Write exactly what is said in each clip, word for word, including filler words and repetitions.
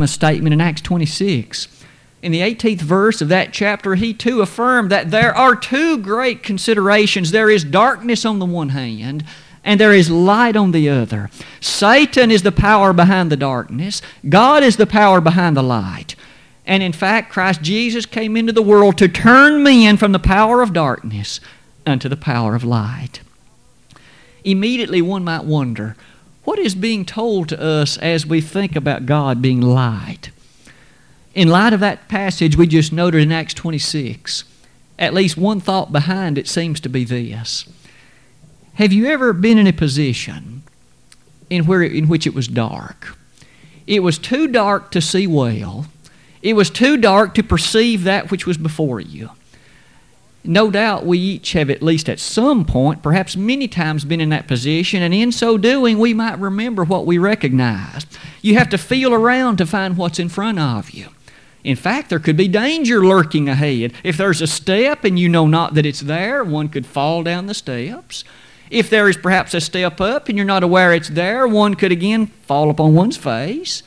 him a statement in Acts twenty-six. In the eighteenth verse of that chapter, he too affirmed that there are two great considerations. There is darkness on the one hand, and there is light on the other. Satan is the power behind the darkness. God is the power behind the light. And in fact, Christ Jesus came into the world to turn men from the power of darkness unto the power of light. Immediately one might wonder, what is being told to us as we think about God being light? In light of that passage we just noted in Acts twenty-six, at least one thought behind it seems to be this. Have you ever been in a position in, where, in which it was dark? It was too dark to see well. It was too dark to perceive that which was before you. No doubt we each have at least at some point, perhaps many times, been in that position, and in so doing we might remember what we recognized. You have to feel around to find what's in front of you. In fact, there could be danger lurking ahead. If there's a step and you know not that it's there, one could fall down the steps. If there is perhaps a step up and you're not aware it's there, one could again fall upon one's face.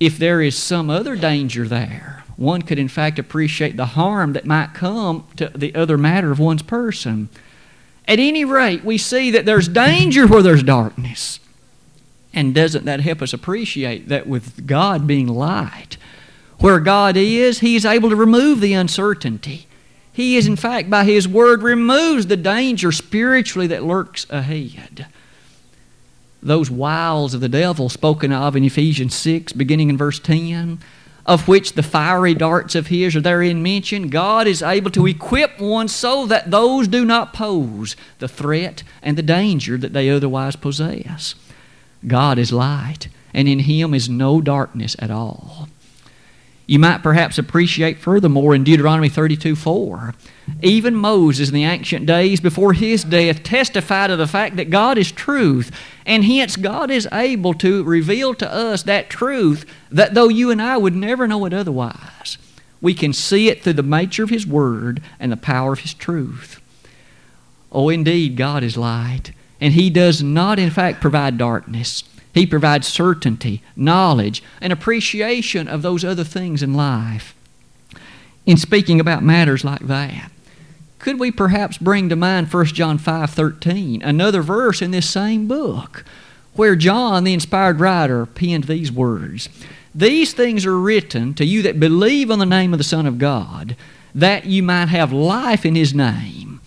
If there is some other danger there, one could in fact appreciate the harm that might come to the other matter of one's person. At any rate, we see that there's danger where there's darkness. And doesn't that help us appreciate that with God being light, where God is, He is able to remove the uncertainty. He is in fact, by His Word, removes the danger spiritually that lurks ahead. Those wiles of the devil spoken of in Ephesians six, beginning in verse ten, of which the fiery darts of his are therein mentioned, God is able to equip one so that those do not pose the threat and the danger that they otherwise possess. God is light, and in Him is no darkness at all. You might perhaps appreciate furthermore in Deuteronomy thirty-two four, even Moses in the ancient days before his death testified of the fact that God is truth, and hence God is able to reveal to us that truth that though you and I would never know it otherwise, we can see it through the nature of His Word and the power of His truth. Oh, indeed, God is light, and He does not in fact provide darkness. He provides certainty, knowledge, and appreciation of those other things in life. In speaking about matters like that, could we perhaps bring to mind First John five thirteen, another verse in this same book, where John, the inspired writer, penned these words, "These things are written to you that believe on the name of the Son of God, that you might have life in His name."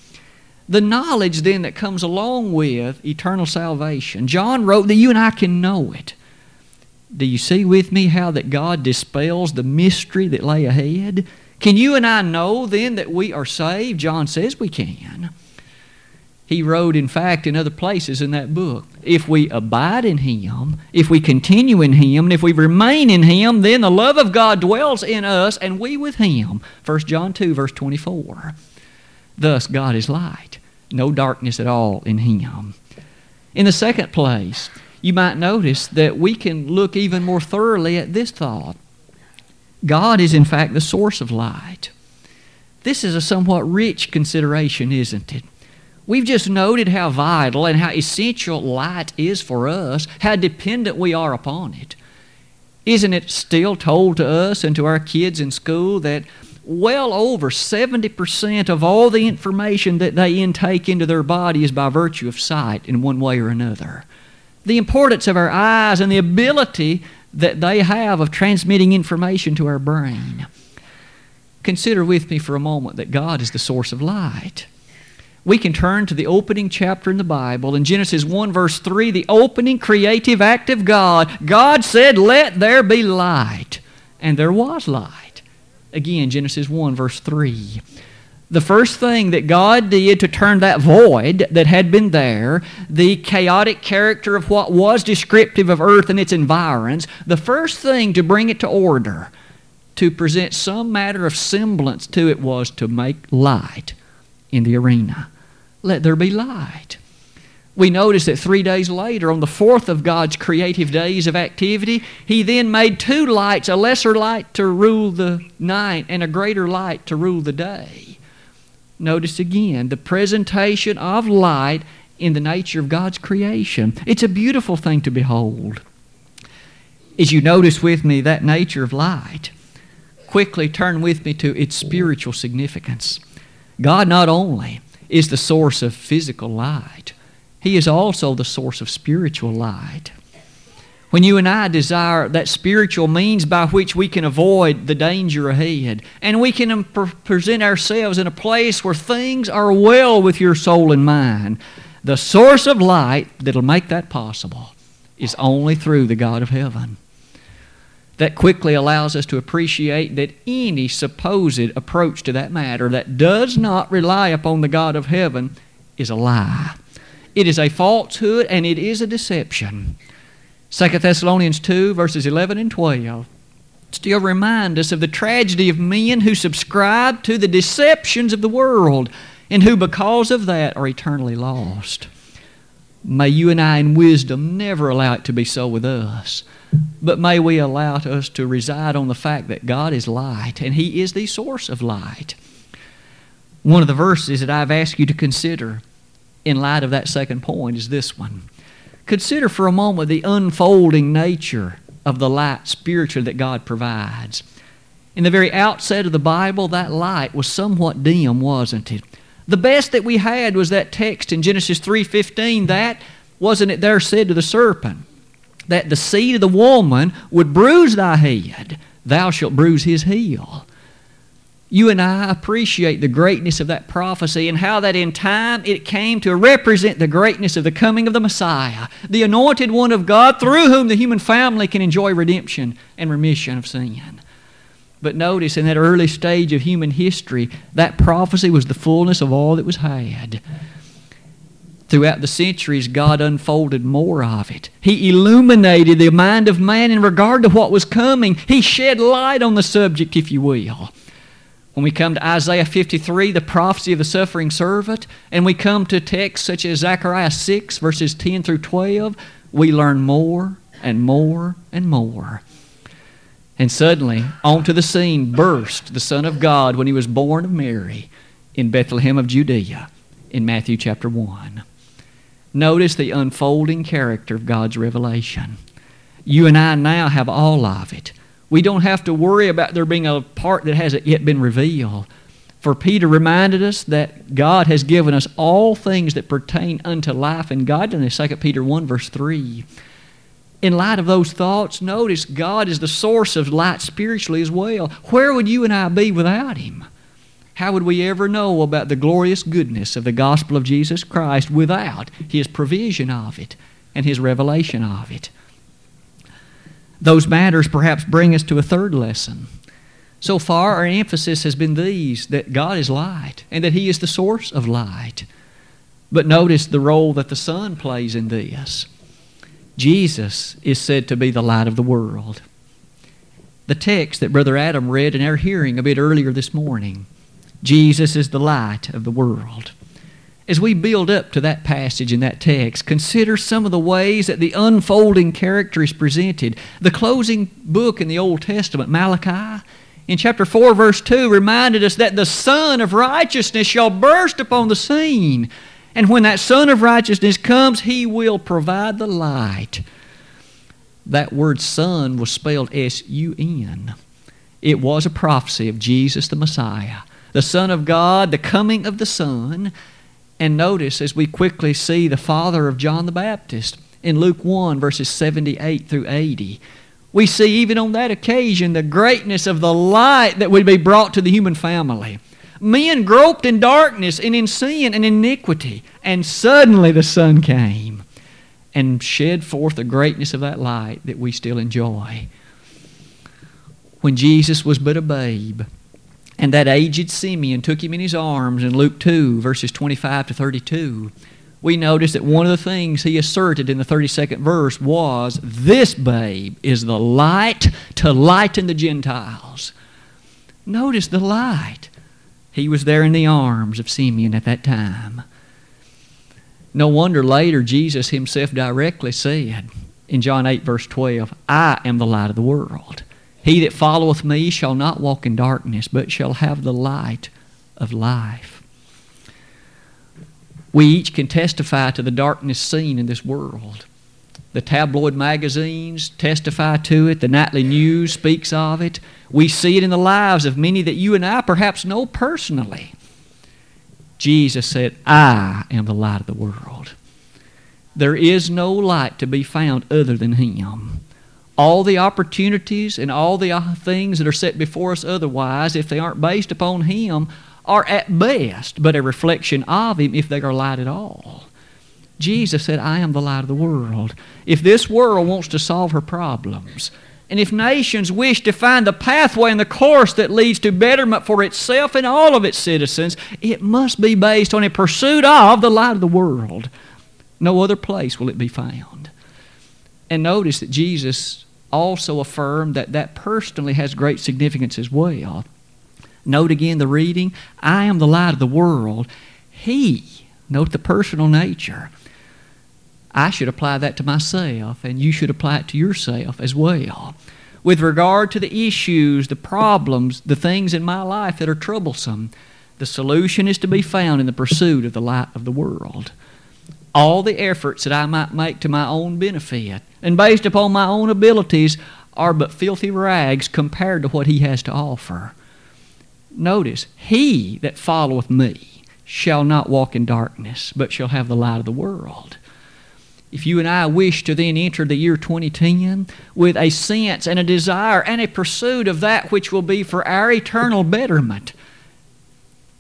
The knowledge then that comes along with eternal salvation. John wrote that you and I can know it. Do you see with me how that God dispels the mystery that lay ahead? Can you and I know then that we are saved? John says we can. He wrote, in fact, in other places in that book, if we abide in Him, if we continue in Him, and if we remain in Him, then the love of God dwells in us and we with Him. First John two, verse twenty-four. Thus, God is light, no darkness at all in Him. In the second place, you might notice that we can look even more thoroughly at this thought. God is, in fact, the source of light. This is a somewhat rich consideration, isn't it? We've just noted how vital and how essential light is for us, how dependent we are upon it. Isn't it still told to us and to our kids in school that well over seventy percent of all the information that they intake into their body is by virtue of sight in one way or another? The importance of our eyes and the ability that they have of transmitting information to our brain. Consider with me for a moment that God is the source of light. We can turn to the opening chapter in the Bible. In Genesis one verse three, the opening creative act of God. God said, "Let there be light." And there was light. Again, Genesis one, verse three. The first thing that God did to turn that void that had been there, the chaotic character of what was descriptive of earth and its environs, the first thing to bring it to order, to present some matter of semblance to it, was to make light in the arena. Let there be light. We notice that three days later, on the fourth of God's creative days of activity, He then made two lights, a lesser light to rule the night and a greater light to rule the day. Notice again the presentation of light in the nature of God's creation. It's a beautiful thing to behold. as you notice with me that nature of light, quickly turn with me to its spiritual significance. God not only is the source of physical light, He is also the source of spiritual light. When you and I desire that spiritual means by which we can avoid the danger ahead, and we can pre- present ourselves in a place where things are well with your soul and mind, the source of light that'll make that possible is only through the God of heaven. That quickly allows us to appreciate that any supposed approach to that matter that does not rely upon the God of heaven is a lie. It is a falsehood and it is a deception. Second Thessalonians two, verses eleven and twelve still remind us of the tragedy of men who subscribe to the deceptions of the world and who because of that are eternally lost. May you and I in wisdom never allow it to be so with us, but may we allow us to reside on the fact that God is light and He is the source of light. One of the verses that I've asked you to consider in light of that second point is this one. Consider for a moment the unfolding nature of the light spiritually that God provides. In the very outset of the Bible, that light was somewhat dim, wasn't it? The best that we had was that text in Genesis three fifteen, that, wasn't it there said to the serpent, that the seed of the woman would bruise thy head, thou shalt bruise his heel. You and I appreciate the greatness of that prophecy and how that in time it came to represent the greatness of the coming of the Messiah, the anointed one of God through whom the human family can enjoy redemption and remission of sin. But notice in that early stage of human history, that prophecy was the fullness of all that was had. Throughout the centuries, God unfolded more of it. He illuminated the mind of man in regard to what was coming. He shed light on the subject, if you will. When we come to Isaiah fifty-three, the prophecy of the suffering servant, and we come to texts such as Zechariah six, verses ten through twelve, we learn more and more and more. And suddenly, onto the scene burst the Son of God when He was born of Mary in Bethlehem of Judea in Matthew chapter one. Notice the unfolding character of God's revelation. You and I now have all of it. We don't have to worry about there being a part that hasn't yet been revealed. For Peter reminded us that God has given us all things that pertain unto life and godliness, Second Peter one, verse three. In light of those thoughts, notice God is the source of light spiritually as well. Where would you and I be without Him? How would we ever know about the glorious goodness of the gospel of Jesus Christ without His provision of it and His revelation of it? Those matters perhaps bring us to a third lesson. So far, our emphasis has been these, that God is light and that He is the source of light. But notice the role that the sun plays in this. Jesus is said to be the light of the world. The text that Brother Adam read in our hearing a bit earlier this morning, Jesus is the light of the world. As we build up to that passage in that text, consider some of the ways that the unfolding character is presented. The closing book in the Old Testament, Malachi, in chapter four, verse two, reminded us that the Sun of Righteousness shall burst upon the scene. And when that Son of Righteousness comes, He will provide the light. That word Son was spelled S U N. It was a prophecy of Jesus the Messiah, the Son of God, the coming of the Son. And notice as we quickly see the father of John the Baptist in Luke one, verses seventy-eight through eighty. We see even on that occasion the greatness of the light that would be brought to the human family. Men groped in darkness and in sin and iniquity, and suddenly the sun came and shed forth the greatness of that light that we still enjoy. When Jesus was but a babe, and that aged Simeon took Him in his arms in Luke two, verses twenty-five to thirty-two, we notice that one of the things he asserted in the thirty-second verse was, "This babe is the light to lighten the Gentiles." Notice the light. He was there in the arms of Simeon at that time. No wonder later Jesus Himself directly said in John eight, verse twelve, "I am the light of the world. He that followeth me shall not walk in darkness, but shall have the light of life." We each can testify to the darkness seen in this world. The tabloid magazines testify to it. The nightly news speaks of it. We see it in the lives of many that you and I perhaps know personally. Jesus said, I am the light of the world. There is no light to be found other than Him. All the opportunities and all the things that are set before us otherwise, if they aren't based upon Him, are at best but a reflection of Him if they are light at all. Jesus said, I am the light of the world. If this world wants to solve her problems, and if nations wish to find the pathway and the course that leads to betterment for itself and all of its citizens, it must be based on a pursuit of the light of the world. No other place will it be found. And notice that Jesus also affirmed that that personally has great significance as well. Note again the reading, I am the light of the world. He, note the personal nature. I should apply that to myself, and you should apply it to yourself as well. With regard to the issues, the problems, the things in my life that are troublesome, the solution is to be found in the pursuit of the light of the world. All the efforts that I might make to my own benefit and based upon my own abilities are but filthy rags compared to what He has to offer. Notice, he that followeth me shall not walk in darkness, but shall have the light of the world. If you and I wish to then enter the year twenty ten with a sense and a desire and a pursuit of that which will be for our eternal betterment,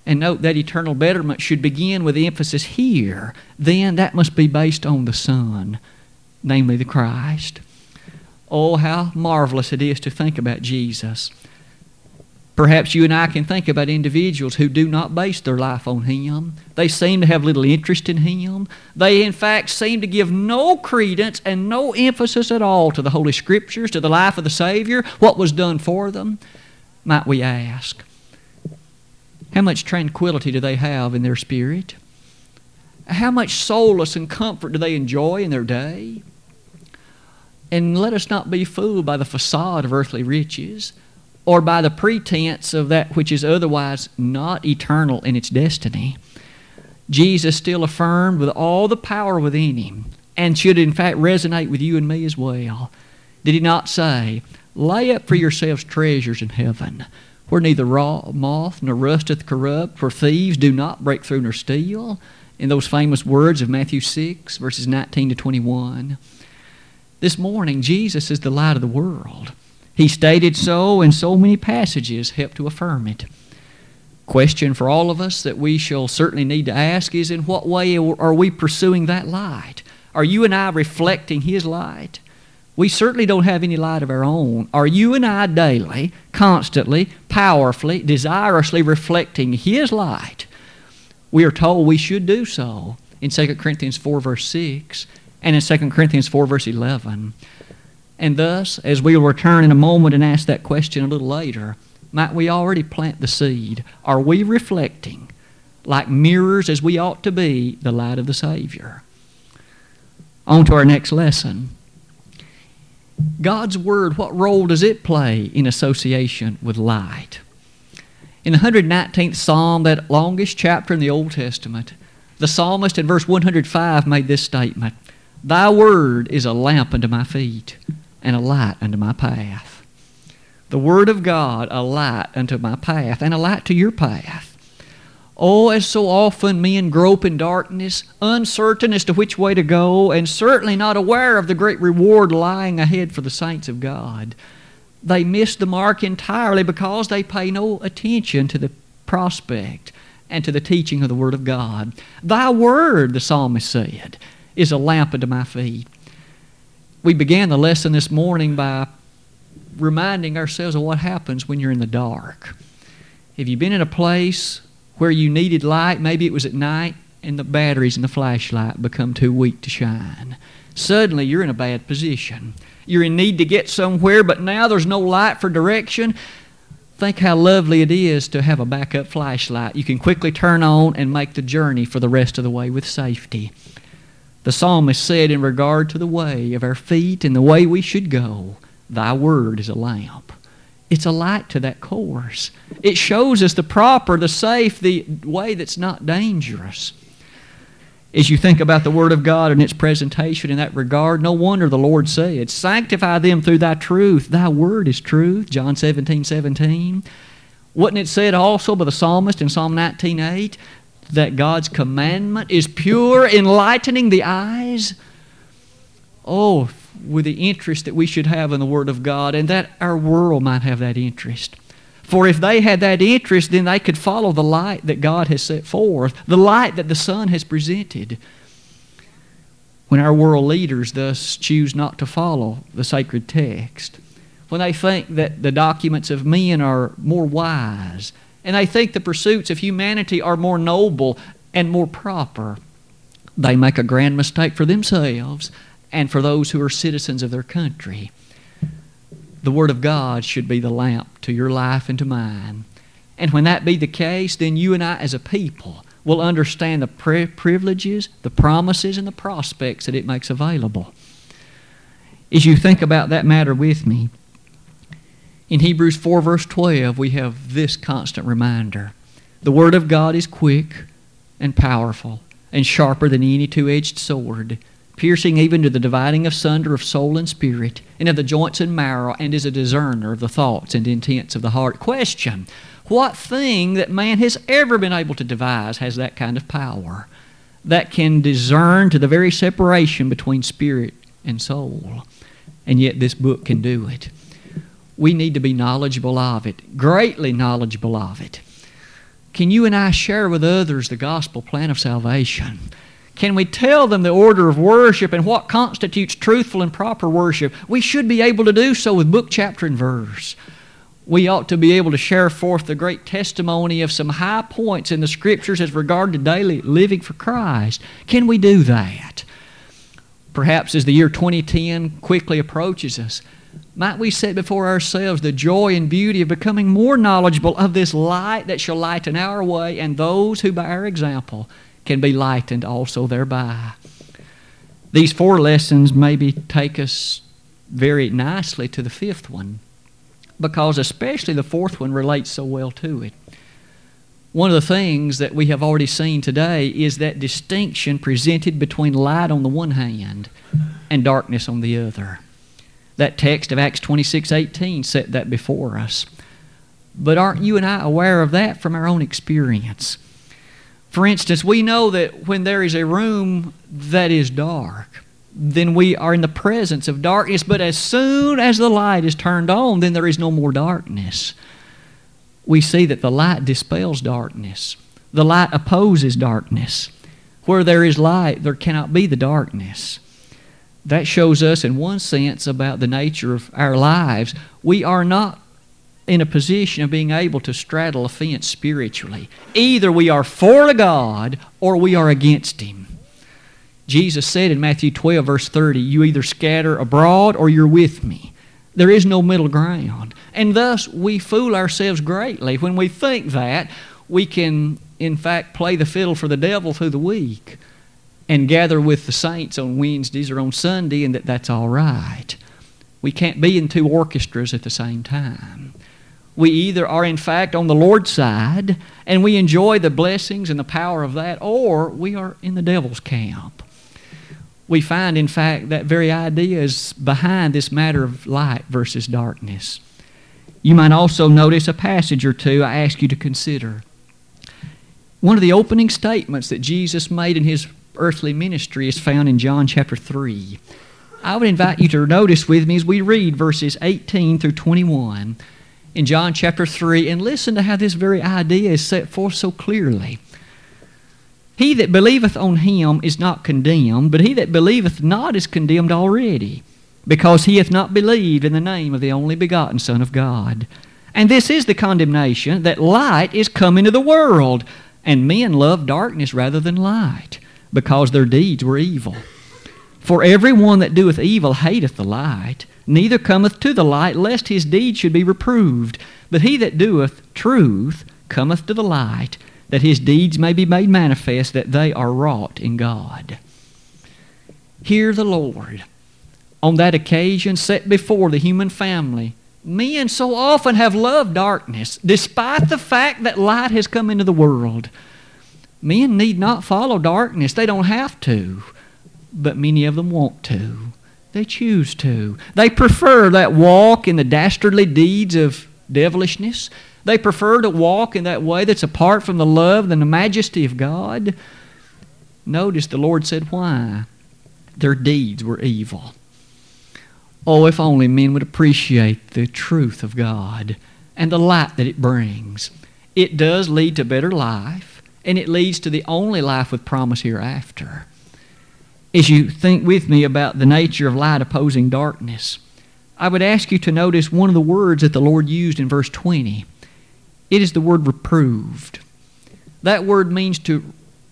and note that eternal betterment should begin with the emphasis here, then that must be based on the Son, namely the Christ. Oh, how marvelous it is to think about Jesus. Perhaps you and I can think about individuals who do not base their life on Him. They seem to have little interest in Him. They, in fact, seem to give no credence and no emphasis at all to the Holy Scriptures, to the life of the Savior, what was done for them. Might we ask, how much tranquility do they have in their spirit? How much solace and comfort do they enjoy in their day? And let us not be fooled by the facade of earthly riches, or by the pretense of that which is otherwise not eternal in its destiny. Jesus still affirmed with all the power within Him, and should in fact resonate with you and me as well. Did He not say, lay up for yourselves treasures in heaven, where neither moth nor rust doth corrupt, where thieves do not break through nor steal? In those famous words of Matthew six, verses nineteen to twenty-one. This morning, Jesus is the light of the world. He stated so, and so many passages help to affirm it. Question for all of us that we shall certainly need to ask is, in what way are we pursuing that light? Are you and I reflecting His light? We certainly don't have any light of our own. Are you and I daily, constantly, powerfully, desirously reflecting His light? We are told we should do so in Second Corinthians four, verse six, and in Second Corinthians four, verse eleven. And thus, as we will return in a moment and ask that question a little later, might we already plant the seed? Are we reflecting, like mirrors as we ought to be, the light of the Savior? On to our next lesson. God's Word, what role does it play in association with light? In the one hundred nineteenth Psalm, that longest chapter in the Old Testament, the psalmist in verse one hundred five made this statement, Thy Word is a lamp unto my feet, and a light unto my path. The Word of God, a light unto my path, and a light to your path. Oh, as so often men grope in darkness, uncertain as to which way to go, and certainly not aware of the great reward lying ahead for the saints of God. They miss the mark entirely because they pay no attention to the prospect and to the teaching of the Word of God. Thy Word, the psalmist said, is a lamp unto my feet. We began the lesson this morning by reminding ourselves of what happens when you're in the dark. Have you been in a place where you needed light? Maybe it was at night, and the batteries in the flashlight become too weak to shine. Suddenly you're in a bad position. You're in need to get somewhere, but now there's no light for direction. Think how lovely it is to have a backup flashlight. You can quickly turn on and make the journey for the rest of the way with safety. The psalmist said in regard to the way of our feet and the way we should go, Thy Word is a lamp. It's a light to that course. It shows us the proper, the safe, the way that's not dangerous. as you think about the Word of God and its presentation in that regard, no wonder the Lord said, sanctify them through thy truth. Thy word is truth, John seventeen seventeen. Wasn't it said also by the psalmist in Psalm nineteen eight that God's commandment is pure, enlightening the eyes? Oh, with the interest that we should have in the Word of God, and that our world might have that interest. For if they had that interest, then they could follow the light that God has set forth, the light that the Son has presented. When our world leaders thus choose not to follow the sacred text, when they think that the documents of men are more wise, and they think the pursuits of humanity are more noble and more proper, they make a grand mistake for themselves and for those who are citizens of their country. The Word of God should be the lamp to your life and to mine. And when that be the case, then you and I as a people will understand the pri- privileges, the promises, and the prospects that it makes available. As you think about that matter with me, in Hebrews four verse twelve, we have this constant reminder. The Word of God is quick and powerful and sharper than any two-edged sword, piercing even to the dividing asunder of soul and spirit, and of the joints and marrow, and is a discerner of the thoughts and intents of the heart. Question, what thing that man has ever been able to devise has that kind of power, that can discern to the very separation between spirit and soul? And yet this book can do it. We need to be knowledgeable of it, greatly knowledgeable of it. Can you and I share with others the gospel plan of salvation? Can we tell them the order of worship and what constitutes truthful and proper worship? We should be able to do so with book, chapter, and verse. We ought to be able to share forth the great testimony of some high points in the Scriptures as regard to daily living for Christ. Can we do that? Perhaps as the year twenty ten quickly approaches us, might we set before ourselves the joy and beauty of becoming more knowledgeable of this light that shall lighten our way and those who by our example can be lightened also thereby. These four lessons maybe take us very nicely to the fifth one, because especially the fourth one relates so well to it. One of the things that we have already seen today is that distinction presented between light on the one hand and darkness on the other. That text of Acts twenty-six eighteen set that before us. But aren't you and I aware of that from our own experience? For instance, we know that when there is a room that is dark, then we are in the presence of darkness, but as soon as the light is turned on, then there is no more darkness. We see that the light dispels darkness. The light opposes darkness. Where there is light, there cannot be the darkness. That shows us, in one sense, about the nature of our lives. We are not in a position of being able to straddle a fence spiritually. Either we are for God or we are against Him. Jesus said in Matthew twelve, verse thirty, you either scatter abroad or you're with me. There is no middle ground. And thus we fool ourselves greatly when we think that we can, in fact, play the fiddle for the devil through the week and gather with the saints on Wednesdays or on Sunday, and that that's all right. We can't be in two orchestras at the same time. We either are, in fact, on the Lord's side, and we enjoy the blessings and the power of that, or we are in the devil's camp. We find, in fact, that very idea is behind this matter of light versus darkness. You might also notice a passage or two I ask you to consider. One of the opening statements that Jesus made in His earthly ministry is found in John chapter three. I would invite you to notice with me as we read verses eighteen through twenty-one, in John chapter three, and listen to how this very idea is set forth so clearly. He that believeth on him is not condemned, but he that believeth not is condemned already, because he hath not believed in the name of the only begotten Son of God. And this is the condemnation, that light is come into the world, and men love darkness rather than light, because their deeds were evil. For every one that doeth evil hateth the light, neither cometh to the light, lest his deed should be reproved. But he that doeth truth cometh to the light, that his deeds may be made manifest, that they are wrought in God. Hear the Lord, on that occasion set before the human family, men so often have loved darkness, despite the fact that light has come into the world. Men need not follow darkness. They don't have to. But many of them want to. They choose to. They prefer that walk in the dastardly deeds of devilishness. They prefer to walk in that way that's apart from the love and the majesty of God. Notice the Lord said, why? Their deeds were evil. Oh, if only men would appreciate the truth of God and the light that it brings. It does lead to better life, and it leads to the only life with promise hereafter. As you think with me about the nature of light opposing darkness, I would ask you to notice one of the words that the Lord used in verse twenty. It is the word reproved. That word means to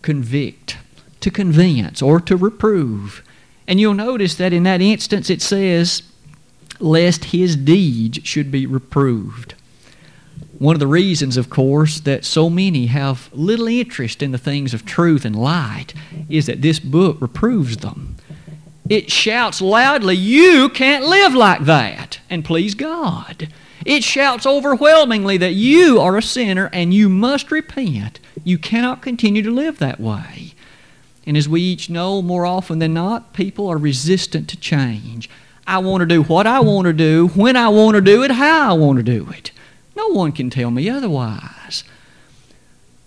convict, to convince, or to reprove. And you'll notice that in that instance it says, lest his deeds should be reproved. One of the reasons, of course, that so many have little interest in the things of truth and light is that this book reproves them. It shouts loudly, you can't live like that and please God. It shouts overwhelmingly that you are a sinner and you must repent. You cannot continue to live that way. And as we each know, more often than not, people are resistant to change. I want to do what I want to do, when I want to do it, how I want to do it. No one can tell me otherwise.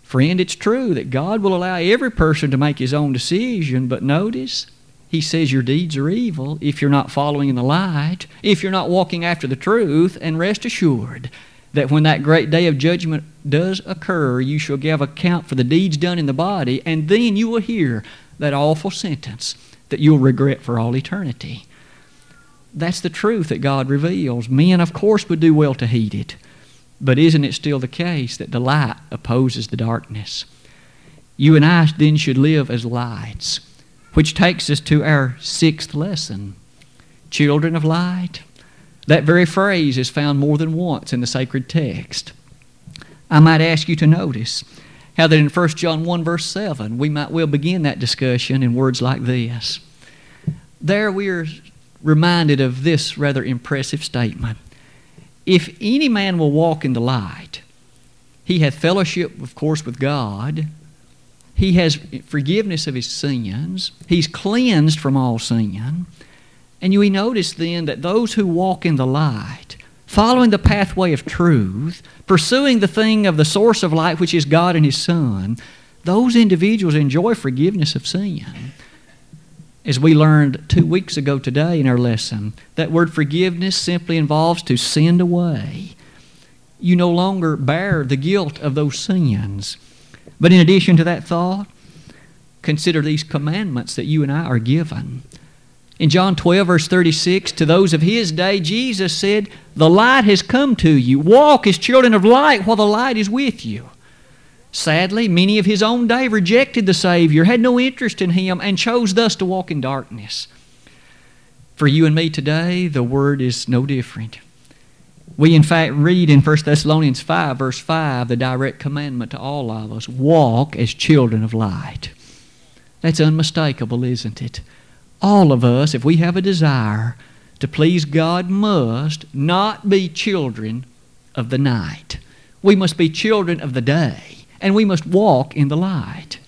Friend, it's true that God will allow every person to make his own decision, but notice, he says your deeds are evil if you're not following in the light, if you're not walking after the truth, and rest assured that when that great day of judgment does occur, you shall give account for the deeds done in the body, and then you will hear that awful sentence that you'll regret for all eternity. That's the truth that God reveals. Men, of course, would do well to heed it. But isn't it still the case that the light opposes the darkness? You and I then should live as lights, which takes us to our sixth lesson. Children of light. That very phrase is found more than once in the sacred text. I might ask you to notice how that in First John one verse seven, we might well begin that discussion in words like this. There we are reminded of this rather impressive statement. If any man will walk in the light, he hath fellowship, of course, with God. He has forgiveness of his sins. He's cleansed from all sin. And you notice then that those who walk in the light, following the pathway of truth, pursuing the thing of the source of light, which is God and his Son, those individuals enjoy forgiveness of sin. As we learned two weeks ago today in our lesson, that word forgiveness simply involves to send away. You no longer bear the guilt of those sins. But in addition to that thought, consider these commandments that you and I are given. In John twelve, verse thirty-six, to those of his day, Jesus said, the light has come to you. Walk as children of light while the light is with you. Sadly, many of his own day rejected the Savior, had no interest in him, and chose thus to walk in darkness. For you and me today, the word is no different. We, in fact, read in First Thessalonians five, verse five, the direct commandment to all of us, walk as children of light. That's unmistakable, isn't it? All of us, if we have a desire to please God, must not be children of the night. We must be children of the day. And we must walk in the light.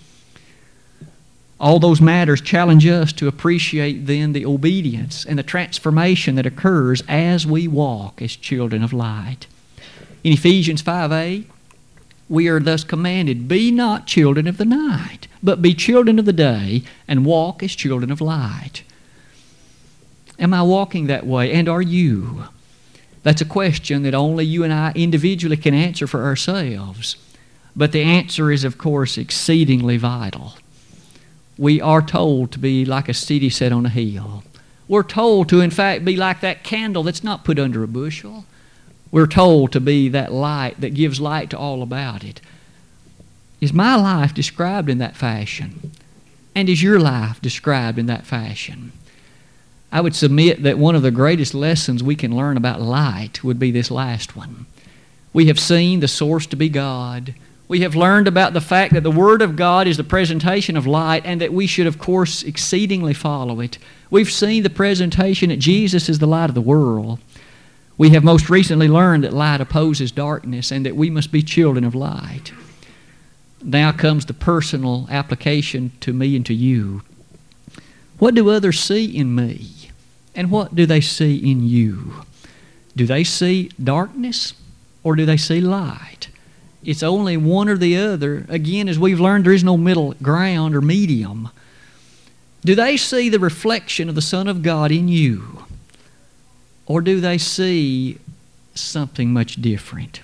All those matters challenge us to appreciate then the obedience and the transformation that occurs as we walk as children of light. In Ephesians five eight, we are thus commanded, be not children of the night, but be children of the day, and walk as children of light. Am I walking that way, and are you? That's a question that only you and I individually can answer for ourselves. But the answer is, of course, exceedingly vital. We are told to be like a city set on a hill. We're told to, in fact, be like that candle that's not put under a bushel. We're told to be that light that gives light to all about it. Is my life described in that fashion? And is your life described in that fashion? I would submit that one of the greatest lessons we can learn about light would be this last one. We have seen the source to be God. We have learned about the fact that the Word of God is the presentation of light and that we should, of course, exceedingly follow it. We've seen the presentation that Jesus is the light of the world. We have most recently learned that light opposes darkness and that we must be children of light. now comes the personal application to me and to you. What do others see in me? And what do they see in you? Do they see darkness or do they see light? It's only one or the other. Again, as we've learned, there is no middle ground or medium. Do they see the reflection of the Son of God in you? Or do they see something much different?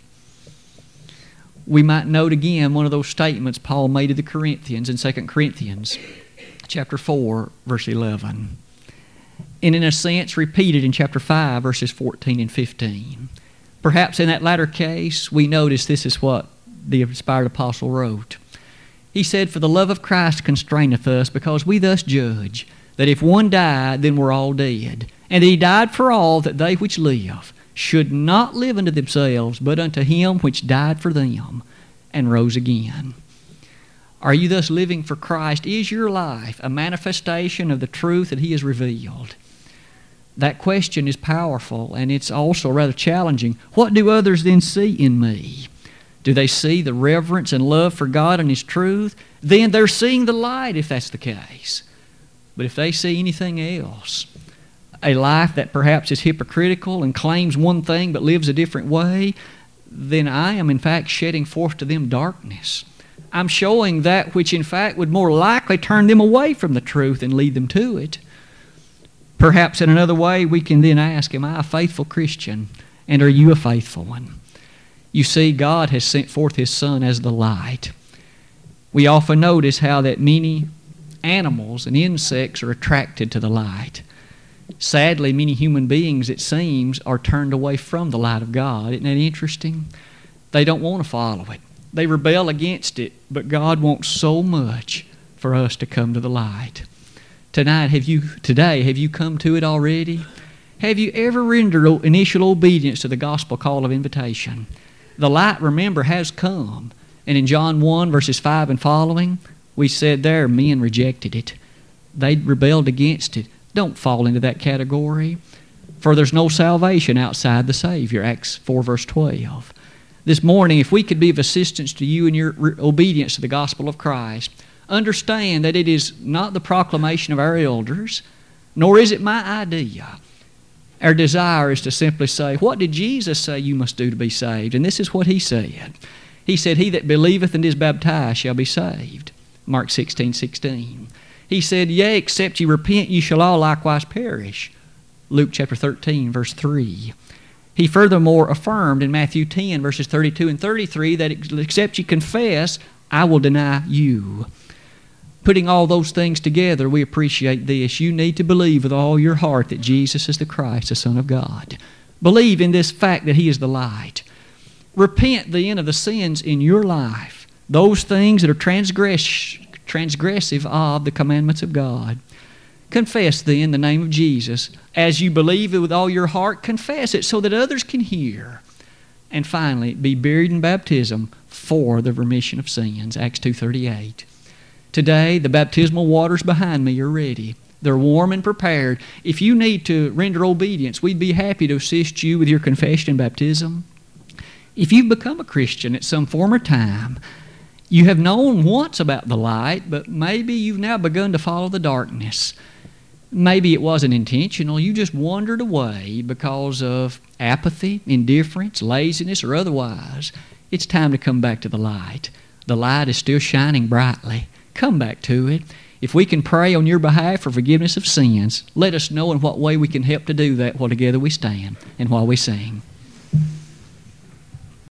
We might note again one of those statements Paul made to the Corinthians in Second Corinthians chapter four, verse eleven. And in a sense repeated in chapter five, verses fourteen and fifteen. Perhaps in that latter case, we notice this is what the inspired apostle wrote. He said, "For the love of Christ constraineth us, because we thus judge, that if one died, then we're all dead. And he died for all, that they which live should not live unto themselves, but unto him which died for them and rose again." Are you thus living for Christ? Is your life a manifestation of the truth that he has revealed? That question is powerful, and it's also rather challenging. What do others then see in me? Do they see the reverence and love for God and his truth? Then they're seeing the light if that's the case. But if they see anything else, a life that perhaps is hypocritical and claims one thing but lives a different way, then I am in fact shedding forth to them darkness. I'm showing that which in fact would more likely turn them away from the truth and lead them to it. Perhaps in another way we can then ask, am I a faithful Christian? And are you a faithful one? You see, God has sent forth his Son as the light. We often notice how that many animals and insects are attracted to the light. Sadly, many human beings, it seems, are turned away from the light of God. Isn't that interesting? They don't want to follow it. They rebel against it, but God wants so much for us to come to the light. Tonight, have you, today, have you come to it already? Have you ever rendered initial obedience to the gospel call of invitation? The light, remember, has come. And in John one, verses five and following, we said there, men rejected it. They rebelled against it. Don't fall into that category. For there's no salvation outside the Savior, Acts four, verse twelve. This morning, if we could be of assistance to you in your re- obedience to the gospel of Christ, understand that it is not the proclamation of our elders, nor is it my idea. Our desire is to simply say, what did Jesus say you must do to be saved? And this is what he said. He said, "He that believeth and is baptized shall be saved." Mark sixteen, sixteen. He said, "Yea, except ye repent, ye shall all likewise perish." Luke chapter thirteen, verse three. He furthermore affirmed in Matthew ten, verses thirty-two and thirty-three, that except you confess, I will deny you. Putting all those things together, we appreciate this. You need to believe with all your heart that Jesus is the Christ, the Son of God. Believe in this fact that he is the light. Repent then of the sins in your life, those things that are transgress, transgressive of the commandments of God. Confess then the name of Jesus. As you believe it with all your heart, confess it so that others can hear. And finally, be buried in baptism for the remission of sins, Acts two thirty-eight. Today, the baptismal waters behind me are ready. They're warm and prepared. If you need to render obedience, we'd be happy to assist you with your confession and baptism. If you've become a Christian at some former time, you have known once about the light, but maybe you've now begun to follow the darkness. Maybe it wasn't intentional. You just wandered away because of apathy, indifference, laziness, or otherwise. It's time to come back to the light. The light is still shining brightly. Come back to it. If we can pray on your behalf for forgiveness of sins, let us know in what way we can help to do that while together we stand and while we sing.